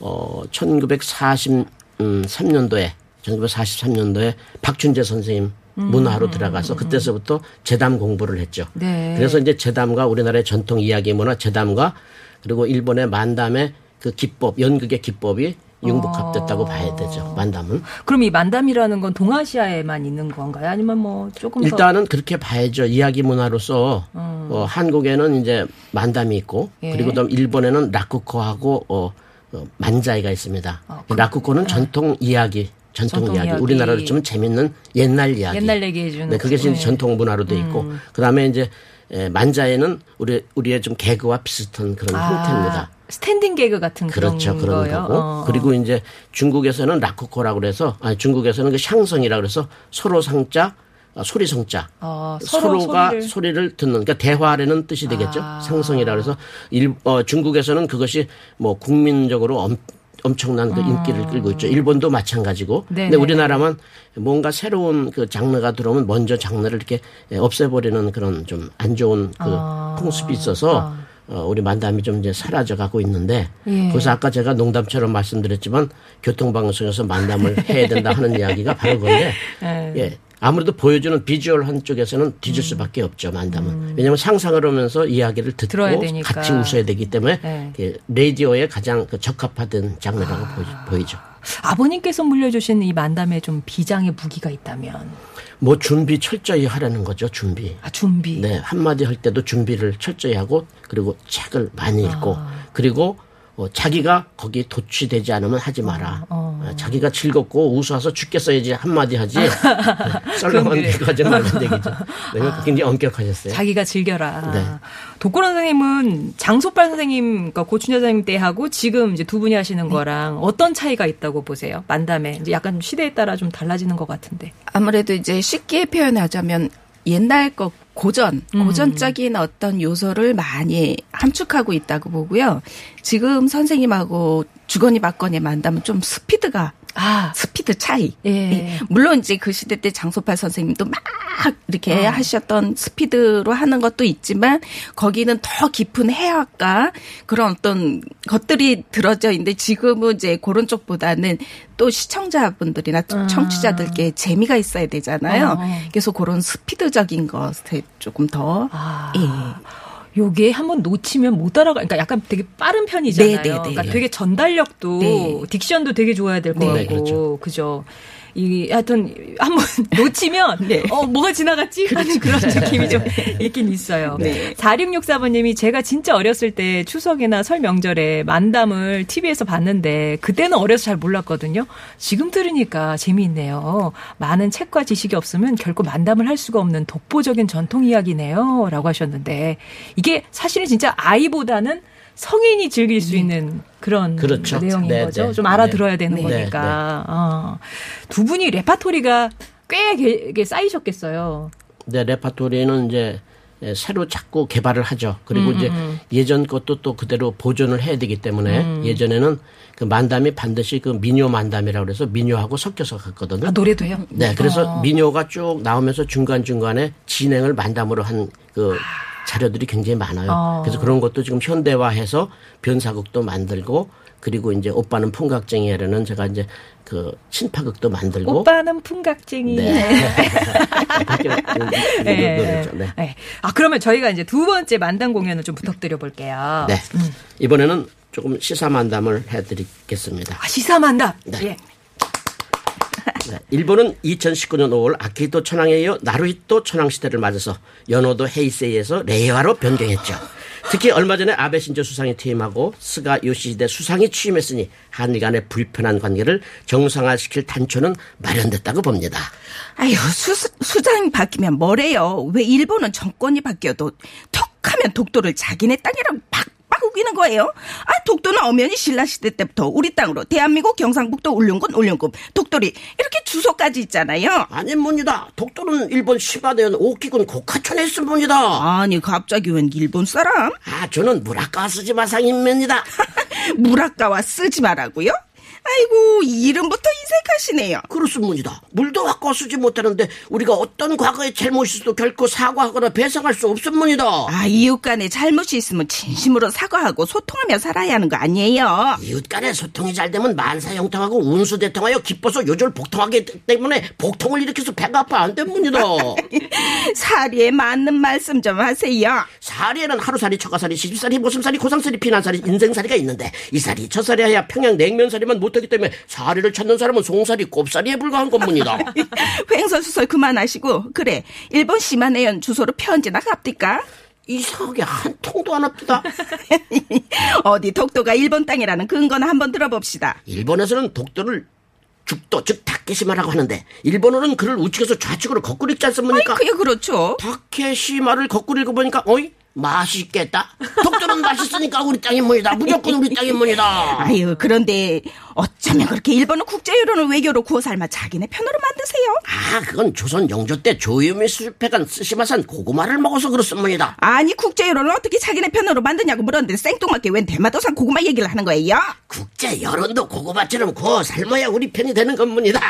어, 천구백사십삼 년도에 천구백사십삼 년도에 박준재 선생님 문화로 들어가서 그때서부터 재담 공부를 했죠. 네. 그래서 이제 재담과 우리나라의 전통 이야기 문화 재담과 그리고 일본의 만담의 그 기법, 연극의 기법이 융복합됐다고 어. 봐야 되죠. 만담은. 그럼 이 만담이라는 건 동아시아에만 있는 건가요? 아니면 뭐 조금 일단은 더... 그렇게 봐야죠. 이야기 문화로서 음. 어, 한국에는 이제 만담이 있고 예. 그리고 또 일본에는 라쿠코하고 어, 어, 만자이가 있습니다. 어, 그, 라쿠코는 네. 전통 이야기. 전통, 전통 이야기. 이야기. 우리나라로 치면 재밌는 옛날 이야기. 옛날 얘기해 주는. 네, 그게 네. 전통 문화로 돼 있고. 음. 그다음에 이제 만자에는 우리 우리의 좀 개그와 비슷한 그런 아, 형태입니다. 스탠딩 개그 같은 그렇죠, 그런 거요. 그렇죠. 그런 거고. 어. 그리고 이제 중국에서는 라쿠코라고 그래서 아니 중국에서는 그 샹성이라고 그래서 서로 상자 소리 성자. 어, 서로 서로가 소리를. 소리를 듣는, 그러니까 대화라는 뜻이 되겠죠. 아. 상성이라 그래서 일, 어, 중국에서는 그것이 뭐 국민적으로 엄 엄청난 그 인기를 음. 끌고 있죠. 일본도 마찬가지고. 네네. 근데 우리나라만 뭔가 새로운 그 장르가 들어오면 먼저 장르를 이렇게 없애버리는 그런 좀 안 좋은 그 아. 풍습이 있어서 아. 어, 우리 만담이 좀 이제 사라져가고 있는데 예. 그래서 아까 제가 농담처럼 말씀드렸지만 교통방송에서 만담을 해야 된다 하는 이야기가 바로 그건데 음. 예. 아무래도 보여주는 비주얼 한쪽에서는 뒤질 수밖에 없죠. 만담은. 음. 왜냐하면 상상을 하면서 이야기를 듣고 같이 웃어야 되기 때문에 네. 라디오에 가장 적합하던 장르라고 아. 보이죠. 아버님께서 물려주신 이 만담에 좀 비장의 무기가 있다면? 뭐 준비 철저히 하라는 거죠. 준비. 아 준비. 네. 한마디 할 때도 준비를 철저히 하고 그리고 책을 많이 읽고 아. 그리고 어, 자기가 거기에 도취되지 않으면 하지 마라. 어, 어. 자기가 즐겁고 웃어서 죽겠어야지 한마디 하지. 썰렁한 네, 가지는 말란 얘기죠. 네, 아, 굉장히 엄격하셨어요. 자기가 즐겨라. 네. 독고랑 선생님은 장소팔 선생님, 그러니까 고춘자 선생님 때하고 지금 이제 두 분이 하시는 거랑 네. 어떤 차이가 있다고 보세요? 만담에. 이제 약간 시대에 따라 좀 달라지는 것 같은데. 아무래도 이제 쉽게 표현하자면 옛날 거 고전, 고전적인 음. 어떤 요소를 많이 함축하고 있다고 보고요. 지금 선생님하고 주거니 받거니 만나면 좀 스피드가, 아. 스피드 차이. 예. 예. 물론 이제 그 시대 때 장소팔 선생님도 막 이렇게 어. 하셨던 스피드로 하는 것도 있지만 거기는 더 깊은 해학과 그런 어떤 것들이 들어져 있는데 지금은 이제 그런 쪽보다는 또 시청자분들이나 아. 청취자들께 재미가 있어야 되잖아요. 어. 그래서 그런 스피드적인 것에 조금 더. 아. 예. 요게 한번 놓치면 못 따라가. 그러니까 약간 되게 빠른 편이잖아요. 네네네. 그러니까 되게 전달력도 네. 딕션도 되게 좋아야 될 것 같고. 네, 그렇죠. 그죠. 이 하여튼 한번 놓치면 네. 어 뭐가 지나갔지 하는 그런 느낌이 좀 있긴 있어요. 네. 사육육사 번님이 제가 진짜 어렸을 때 추석이나 설 명절에 만담을 티비에서 봤는데 그때는 어려서 잘 몰랐거든요. 지금 들으니까 재미있네요. 많은 책과 지식이 없으면 결코 만담을 할 수가 없는 독보적인 전통 이야기네요. 라고 하셨는데 이게 사실은 진짜 아이보다는 성인이 즐길 수 있는 그런 그렇죠. 내용인 네, 거죠. 네, 좀 알아들어야 되는 네, 거니까. 네, 네. 어. 두 분이 레파토리가 꽤 게, 게 쌓이셨겠어요. 네, 레파토리는 이제 새로 자꾸 개발을 하죠. 그리고 음, 이제 음. 예전 것도 또 그대로 보존을 해야 되기 때문에 음. 예전에는 그 만담이 반드시 그 민요 만담이라고 그래서 민요하고 섞여서 갔거든요. 아, 노래도 해요? 네. 그래서 어. 민요가 쭉 나오면서 중간중간에 진행을 만담으로 한 그 자료들이 굉장히 많아요. 어. 그래서 그런 것도 지금 현대화해서 변사극도 만들고 그리고 이제 오빠는 풍각쟁이라는 제가 이제 그 친파극도 만들고 오빠는 풍각쟁이. 네. 네. 네. 아 그러면 저희가 이제 두 번째 만담 공연을 좀 부탁드려 볼게요. 네. 음. 이번에는 조금 시사 만담을 해드리겠습니다. 아, 시사 만담. 네. 예. 네. 일본은 이천십구 년 오월 아키히토 천황에 이어 나루히토 천황 시대를 맞아서 연호도 헤이세이에서 레이와로 변경했죠. 특히 얼마 전에 아베 신조 수상이 퇴임하고 스가 요시히데 수상이 취임했으니 한일 간의 불편한 관계를 정상화시킬 단초는 마련됐다고 봅니다. 아유, 수, 수장이 바뀌면 뭐래요. 왜 일본은 정권이 바뀌어도 툭 하면 독도를 자기네 땅이라고 팍팍 우기는 거예요. 아, 독도는 엄연히 신라시대 때부터 우리 땅으로 대한민국 경상북도 울릉군 울릉군 독도리 이렇게 주소까지 있잖아요. 아닙니다. 독도는 일본 시바대현 오키군 고카촌에 있습니다. 아니 갑자기 웬 일본 사람? 아 저는 무라카와 쓰지마상입니다. 무라카와 쓰지마라고요? 아이고 이름부터 인색하시네요. 그렇습니다. 물도 갖고 쓰지 못하는데 우리가 어떤 과거의 잘못이 있어도 결코 사과하거나 배상할 수 없습니다. 아 이웃 간에 잘못이 있으면 진심으로 사과하고 소통하며 살아야 하는 거 아니에요. 이웃 간에 소통이 잘 되면 만사형통하고 운수대통하여 기뻐서 요절 복통하기 때문에 복통을 일으켜서 배가 아파 안 됩니다. 사리에 맞는 말씀 좀 하세요. 사리에는 하루살이, 처가살이, 시집살이, 모슴살이, 고상살이, 피난살이, 인생살이가 있는데 이 살이, 저 살이 하야 평양 냉면살이만 못하기 때문에 사리를 찾는 사람은 송사리, 곱사리에 불과한 겁니다. 횡설수설 그만하시고 그래 일본 시마네현 주소로 편지나 갑디까? 이상하게 한 통도 안 합니다. 어디 독도가 일본 땅이라는 근거나 한번 들어봅시다. 일본에서는 독도를 죽도 즉 다케시마라고 하는데 일본어는 그를 우측에서 좌측으로 거꾸로 읽지 않습니까? 아이, 그게 그렇죠. 다케시마를 거꾸로 읽어보니까 어이? 맛있겠다. 독도는 맛있으니까 우리 땅입니다. 무조건 우리 땅입니다. 아유 그런데 어쩌면 그렇게 일본은 국제여론을 외교로 구워삶아 자기네 편으로 만드세요. 아 그건 조선 영조 때 조유미 수집해간 쓰시마산 고구마를 먹어서 그렇습니다. 아니 국제여론을 어떻게 자기네 편으로 만드냐고 물었는데 생뚱맞게 웬 대마도산 고구마 얘기를 하는 거예요? 국제여론도 고구마처럼 구워삶아야 우리 편이 되는 겁니다.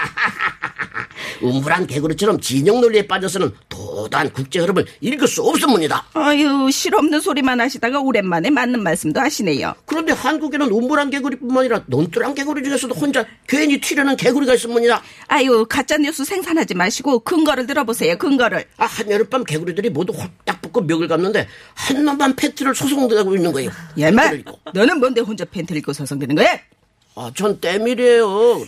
음불한 개구리처럼 진영 논리에 빠져서는 도도한 국제 흐름을 읽을 수 없습니다. 아유 실없는 소리만 하시다가 오랜만에 맞는 말씀도 하시네요. 그런데 한국에는 음불한 개구리뿐만 아니라 논두랑 개구리 중에서도 혼자 괜히 튀려는 개구리가 있습니다. 아유 가짜뉴스 생산하지 마시고 근거를 들어보세요. 근거를. 아 한여름밤 개구리들이 모두 홀딱 붙고 멱을 감는데 한 놈만 팬티를 소송되고 있는 거예요. 얘마 너는 뭔데 혼자 팬티를 입고 소송되는 거야? 아, 전 때밀이에요.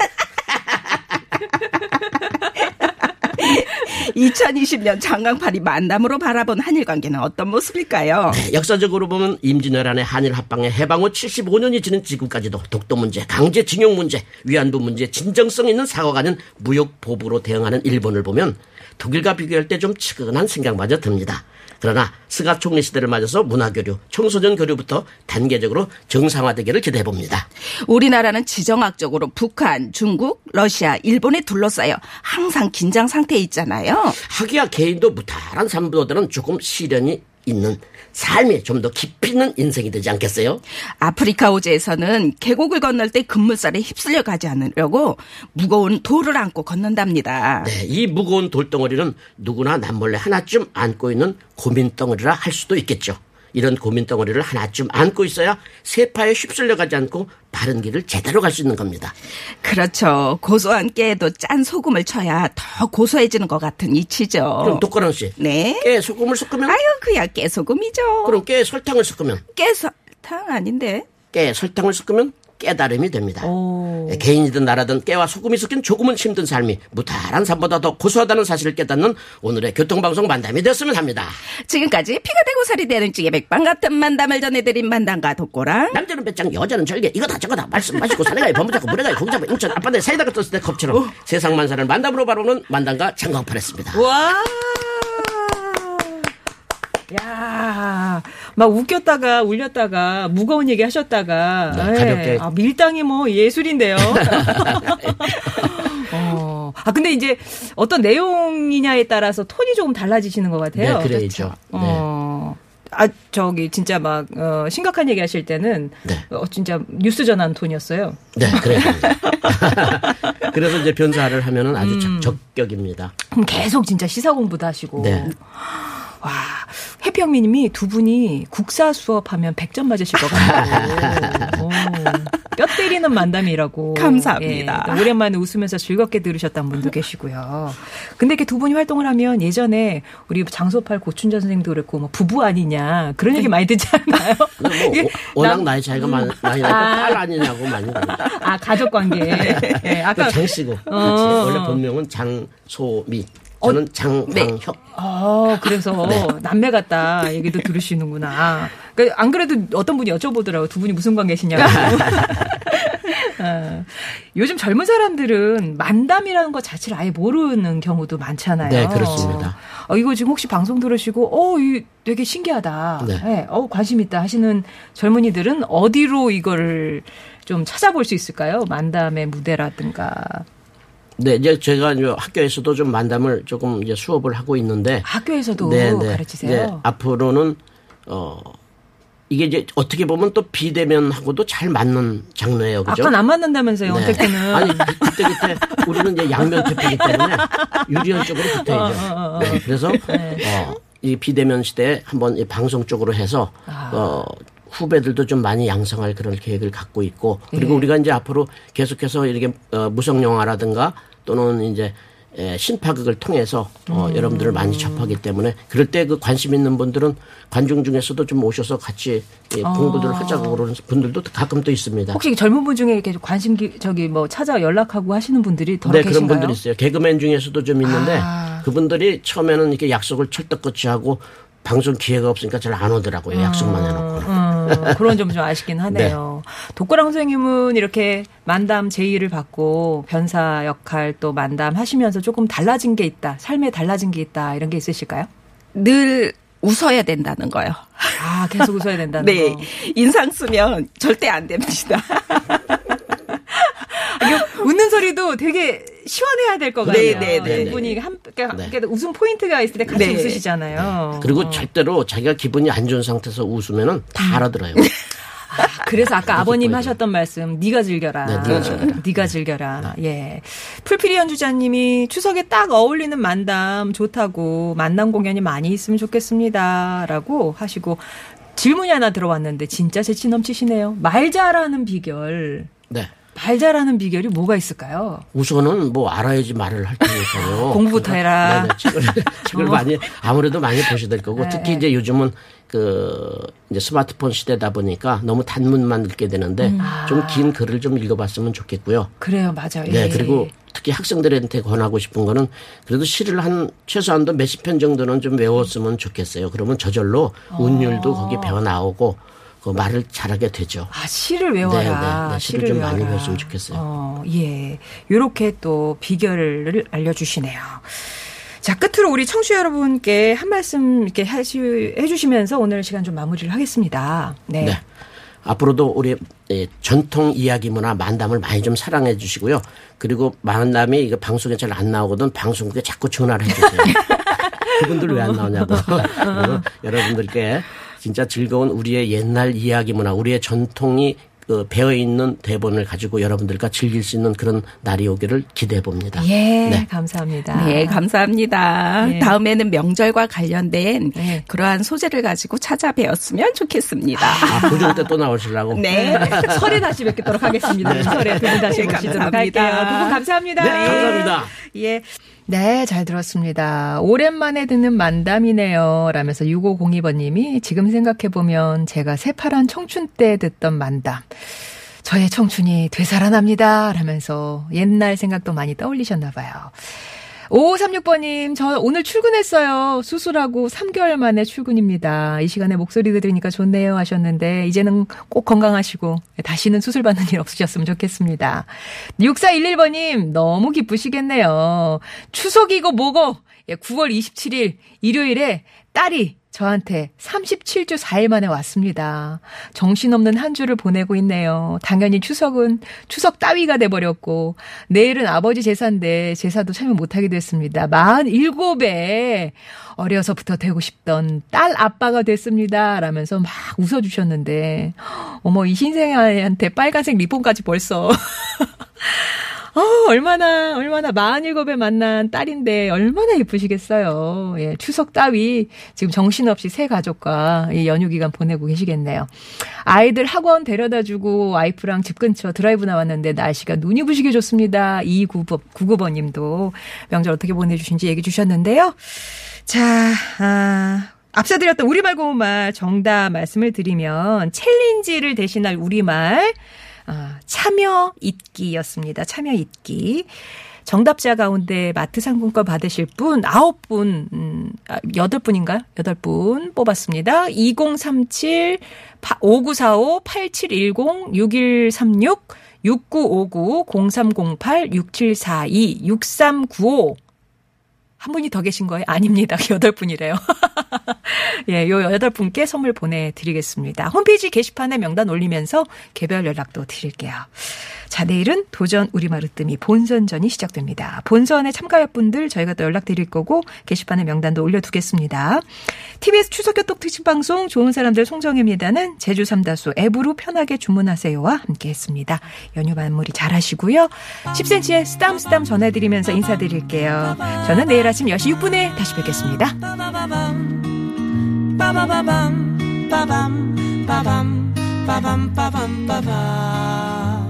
이천이십 년 장광팔이 만남으로 바라본 한일 관계는 어떤 모습일까요? 네, 역사적으로 보면 임진왜란의 한일 합방의 해방 후 칠십오 년이 지난 지금까지도 독도 문제, 강제징용 문제, 위안부 문제, 진정성 있는 사과가 아닌 무역 보복으로 대응하는 일본을 보면 독일과 비교할 때 좀 측은한 생각마저 듭니다. 그러나 스가 총리 시대를 맞아서 문화교류, 청소년 교류부터 단계적으로 정상화되기를 기대해봅니다. 우리나라는 지정학적으로 북한, 중국, 러시아, 일본에 둘러싸여 항상 긴장 상태에 있잖아요. 하기야 개인도 무탈한 삶보다는 조금 시련이 있는 삶이 좀 더 깊이 있는 인생이 되지 않겠어요? 아프리카 호주에서는 계곡을 건널 때 급물살에 휩쓸려 가지 않으려고 무거운 돌을 안고 건넌답니다. 네, 이 무거운 돌덩어리는 누구나 남몰래 하나쯤 안고 있는 고민덩어리라 할 수도 있겠죠. 이런 고민덩어리를 하나쯤 안고 있어야 세파에 휩쓸려 가지 않고 바른 길을 제대로 갈 수 있는 겁니다. 그렇죠. 고소한 깨에도 짠 소금을 쳐야 더 고소해지는 것 같은 이치죠. 그럼 독고랑 씨. 네. 깨에 소금을 섞으면? 아유 그야 깨 소금이죠. 그럼 깨에 설탕을 섞으면? 깨 설탕 아닌데. 깨에 설탕을 섞으면? 깨달음이 됩니다. 오. 개인이든 나라든 깨와 소금이 섞인 조금은 힘든 삶이 무탈한 삶보다 더 고소하다는 사실을 깨닫는 오늘의 교통방송 만담이 됐으면 합니다. 지금까지 피가 되고 살이 되는 찌개 백반 같은 만담을 전해드린 만담가 독고랑 남자는 배짱 여자는 절개 이거다 저거다 말씀 마시고 사내가에 범부잡고 물에가에 고기잡고 인천 앞바다에 사이다가 떴을 때 컵처럼 오. 세상 만사를 만담으로 바라보는 만담가 장광팔이었습니다. 와. 야, 막 웃겼다가 울렸다가 무거운 얘기 하셨다가 네, 가볍게. 아, 밀당이 뭐 예술인데요. 어, 아 근데 이제 어떤 내용이냐에 따라서 톤이 조금 달라지시는 것 같아요. 네, 그래야죠. 네. 어. 아, 저기 진짜 막 어, 심각한 얘기 하실 때는 네. 어, 진짜 뉴스 전환 톤이었어요. 네, 그래요. 그래서 이제 변사를 하면은 아주 음. 적격입니다. 그럼 계속 진짜 시사 공부도 하시고. 네. 와, 해피영미 님이 두 분이 국사 수업하면 백 점 맞으실 것 같아요. 뼈 때리는 만담이라고. 감사합니다. 예, 오랜만에 웃으면서 즐겁게 들으셨다는 분도 계시고요. 근데 이렇게 두 분이 활동을 하면 예전에 우리 장소팔 고춘자 선생님도 그랬고 뭐 부부 아니냐 그런 얘기 많이 듣지 않나요? 뭐 예, 워낙 남... 나이 차이가 많이 나고 팔 아니냐고 많이 그러니까. 아, 가족관계. 네, 아까 장씨고 어. 원래 본명은 장소미. 저는 어, 장광협. 네. 어, 그래서 네. 남매 같다 얘기도 들으시는구나. 그러니까 안 그래도 어떤 분이 여쭤보더라고요. 두 분이 무슨 관계시냐고. 어, 요즘 젊은 사람들은 만담이라는 것 자체를 아예 모르는 경우도 많잖아요. 네, 그렇습니다. 어, 이거 지금 혹시 방송 들으시고, 어, 이 되게 신기하다. 네. 네, 어, 관심 있다 하시는 젊은이들은 어디로 이걸 좀 찾아볼 수 있을까요? 만담의 무대라든가. 네, 이제 제가 이제 학교에서도 좀 만담을 조금 이제 수업을 하고 있는데. 학교에서도 네, 네, 가르치세요? 네, 앞으로는, 어, 이게 이제 어떻게 보면 또 비대면하고도 잘 맞는 장르예요. 그죠? 아까는 안 맞는다면서요, 네. 어떻게는. 아니, 그때 그때 우리는 이제 양면 태평이기 때문에 유리한 쪽으로 붙어야죠. 어, 어, 어. 네, 그래서, 네. 어, 이 비대면 시대에 한번 이 방송 쪽으로 해서, 아. 어, 후배들도 좀 많이 양성할 그런 계획을 갖고 있고, 그리고 예. 우리가 이제 앞으로 계속해서 이렇게 어, 무성영화라든가 또는 이제 에, 신파극을 통해서 어, 음. 여러분들을 많이 접하기 때문에 그럴 때 그 관심 있는 분들은 관중 중에서도 좀 오셔서 같이 예, 어. 공부들을 하자고 그러는 분들도 가끔 또 있습니다. 혹시 젊은 분 중에 이렇게 관심 기, 저기 뭐 찾아 연락하고 하시는 분들이 더 네, 계신가요? 네, 그런 분들이 있어요. 개그맨 중에서도 좀 있는데 아. 그분들이 처음에는 이렇게 약속을 철떡같이 하고 방송 기회가 없으니까 잘 안 오더라고요. 음, 약속만 해놓고. 음, 그런 점 좀 아쉽긴 하네요. 네. 독고랑 선생님은 이렇게 만담 제의를 받고 변사 역할 또 만담 하시면서 조금 달라진 게 있다. 삶에 달라진 게 있다. 이런 게 있으실까요? 늘 웃어야 된다는 거요. 아, 계속 웃어야 된다는 네. 거. 인상 쓰면 절대 안 됩니다. 웃는 소리도 되게 시원해야 될 것 같아요. 네네네. 분이 함께, 함께 네. 웃음 포인트가 있을 때 같이 네. 웃으시잖아요. 네. 그리고 어. 절대로 자기가 기분이 안 좋은 상태에서 웃으면은 다 알아들어요. 아, 그래서 아까 아버님 하셨던 말씀, 네가 즐겨라. 네, 네가 즐겨라. 네가 즐겨라. 네. 예. 풀피리 연주자님이 추석에 딱 어울리는 만담 좋다고 만남 공연이 많이 있으면 좋겠습니다라고 하시고 질문이 하나 들어왔는데 진짜 재치 넘치시네요. 말 잘하는 비결. 네. 말 잘하는 비결이 뭐가 있을까요? 우선은 뭐 알아야지 말을 할 테니까요. 공부부터 해라. 네네, 책을, 책을 어. 많이 아무래도 많이 보셔야 될 거고 네, 특히 네. 이제 요즘은 그 이제 스마트폰 시대다 보니까 너무 단문만 읽게 되는데 음. 좀 긴 글을 좀 읽어봤으면 좋겠고요. 그래요, 맞아요. 네, 예. 그리고 특히 학생들한테 권하고 싶은 거는 그래도 시를 한 최소한도 몇십 편 정도는 좀 외웠으면 좋겠어요. 그러면 저절로 운율도 어. 거기 배워 나오고. 그 말을 잘하게 되죠. 아, 시를 외워라. 네, 네, 네. 시를, 시를 좀 외워라. 많이 외웠으면 좋겠어요. 어, 예. 요렇게 또 비결을 알려주시네요. 자, 끝으로 우리 청취자 여러분께 한 말씀 이렇게 하시, 해주시면서 오늘 시간 좀 마무리를 하겠습니다. 네. 네. 앞으로도 우리 전통 이야기 문화 만담을 많이 좀 사랑해 주시고요. 그리고 만담이 이거 방송에 잘 안 나오거든 방송국에 자꾸 전화를 해주세요. 그분들 왜 안 나오냐고. 여러분들께 진짜 즐거운 우리의 옛날 이야기 문화, 우리의 전통이 그 배어있는 대본을 가지고 여러분들과 즐길 수 있는 그런 날이 오기를 기대해 봅니다. 예, 네. 감사합니다. 네, 감사합니다. 예. 다음에는 명절과 관련된 예. 그러한 소재를 가지고 찾아뵈었으면 좋겠습니다. 아, 고정 때 또 나오시려고? 네. 설에 다시 뵙도록 하겠습니다. 네. 설에 두 분 다시 모시도록 할게요. 두 분 감사합니다. 네, 감사합니다. 예. 네, 잘 들었습니다. 오랜만에 듣는 만담이네요. 라면서 육오공이 번님이 지금 생각해보면 제가 새파란 청춘 때 듣던 만담. 저의 청춘이 되살아납니다. 라면서 옛날 생각도 많이 떠올리셨나 봐요. 오오삼육 번님, 저 오늘 출근했어요. 수술하고 삼 개월 만에 출근입니다. 이 시간에 목소리 들으니까 좋네요 하셨는데 이제는 꼭 건강하시고 다시는 수술받는 일 없으셨으면 좋겠습니다. 육사일일 번님, 너무 기쁘시겠네요. 추석이고 뭐고 구월 이십칠일 일요일에 딸이 저한테 삼십칠주 사일 만에 왔습니다. 정신없는 한 주를 보내고 있네요. 당연히 추석은 추석 따위가 돼버렸고 내일은 아버지 제사인데 제사도 참여 못하게 됐습니다. 마흔일곱에 어려서부터 되고 싶던 딸 아빠가 됐습니다. 라면서 막 웃어주셨는데 어머 이 신생아한테 빨간색 리본까지 벌써... 어, 얼마나, 얼마나, 마흔일곱에 만난 딸인데, 얼마나 예쁘시겠어요. 예, 추석 따위, 지금 정신없이 새 가족과 이 연휴기간 보내고 계시겠네요. 아이들 학원 데려다 주고, 와이프랑 집 근처 드라이브 나왔는데, 날씨가 눈이 부시게 좋습니다. 이구구번 님도 명절 어떻게 보내주신지 얘기 주셨는데요. 자, 아. 앞서 드렸던 우리말 고운말 정답 말씀을 드리면, 챌린지를 대신할 우리말, 아, 참여 잊기였습니다. 참여 잊기. 정답자 가운데 마트 상품권 받으실 분 아홉 분, 음, 여덟 분인가요? 여덟 분 뽑았습니다. 이공삼칠 오구사오 팔칠일공 육일삼육 육구오구 공삼공팔 육칠사이 육삼구오. 한 분이 더 계신 거예요? 아닙니다. 여덟 분이래요. 예, 요 여덟 분께 선물 보내드리겠습니다. 홈페이지 게시판에 명단 올리면서 개별 연락도 드릴게요. 자, 내일은 도전 우리말 으뜸이 본선전이 시작됩니다. 본선에 참가할 분들 저희가 또 연락드릴 거고 게시판에 명단도 올려두겠습니다. 티비에스 추석교톡 특집방송 좋은 사람들 송정혜입니다는 제주 삼다수 앱으로 편하게 주문하세요와 함께했습니다. 연휴 마무리 잘하시고요. 십 센티미터의 쓰담쓰담 전해드리면서 인사드릴게요. 저는 내일 아침 열 시 육 분에 다시 뵙겠습니다. 빠밤빠밤 빠밤 빠밤 빠밤 빠밤 빠밤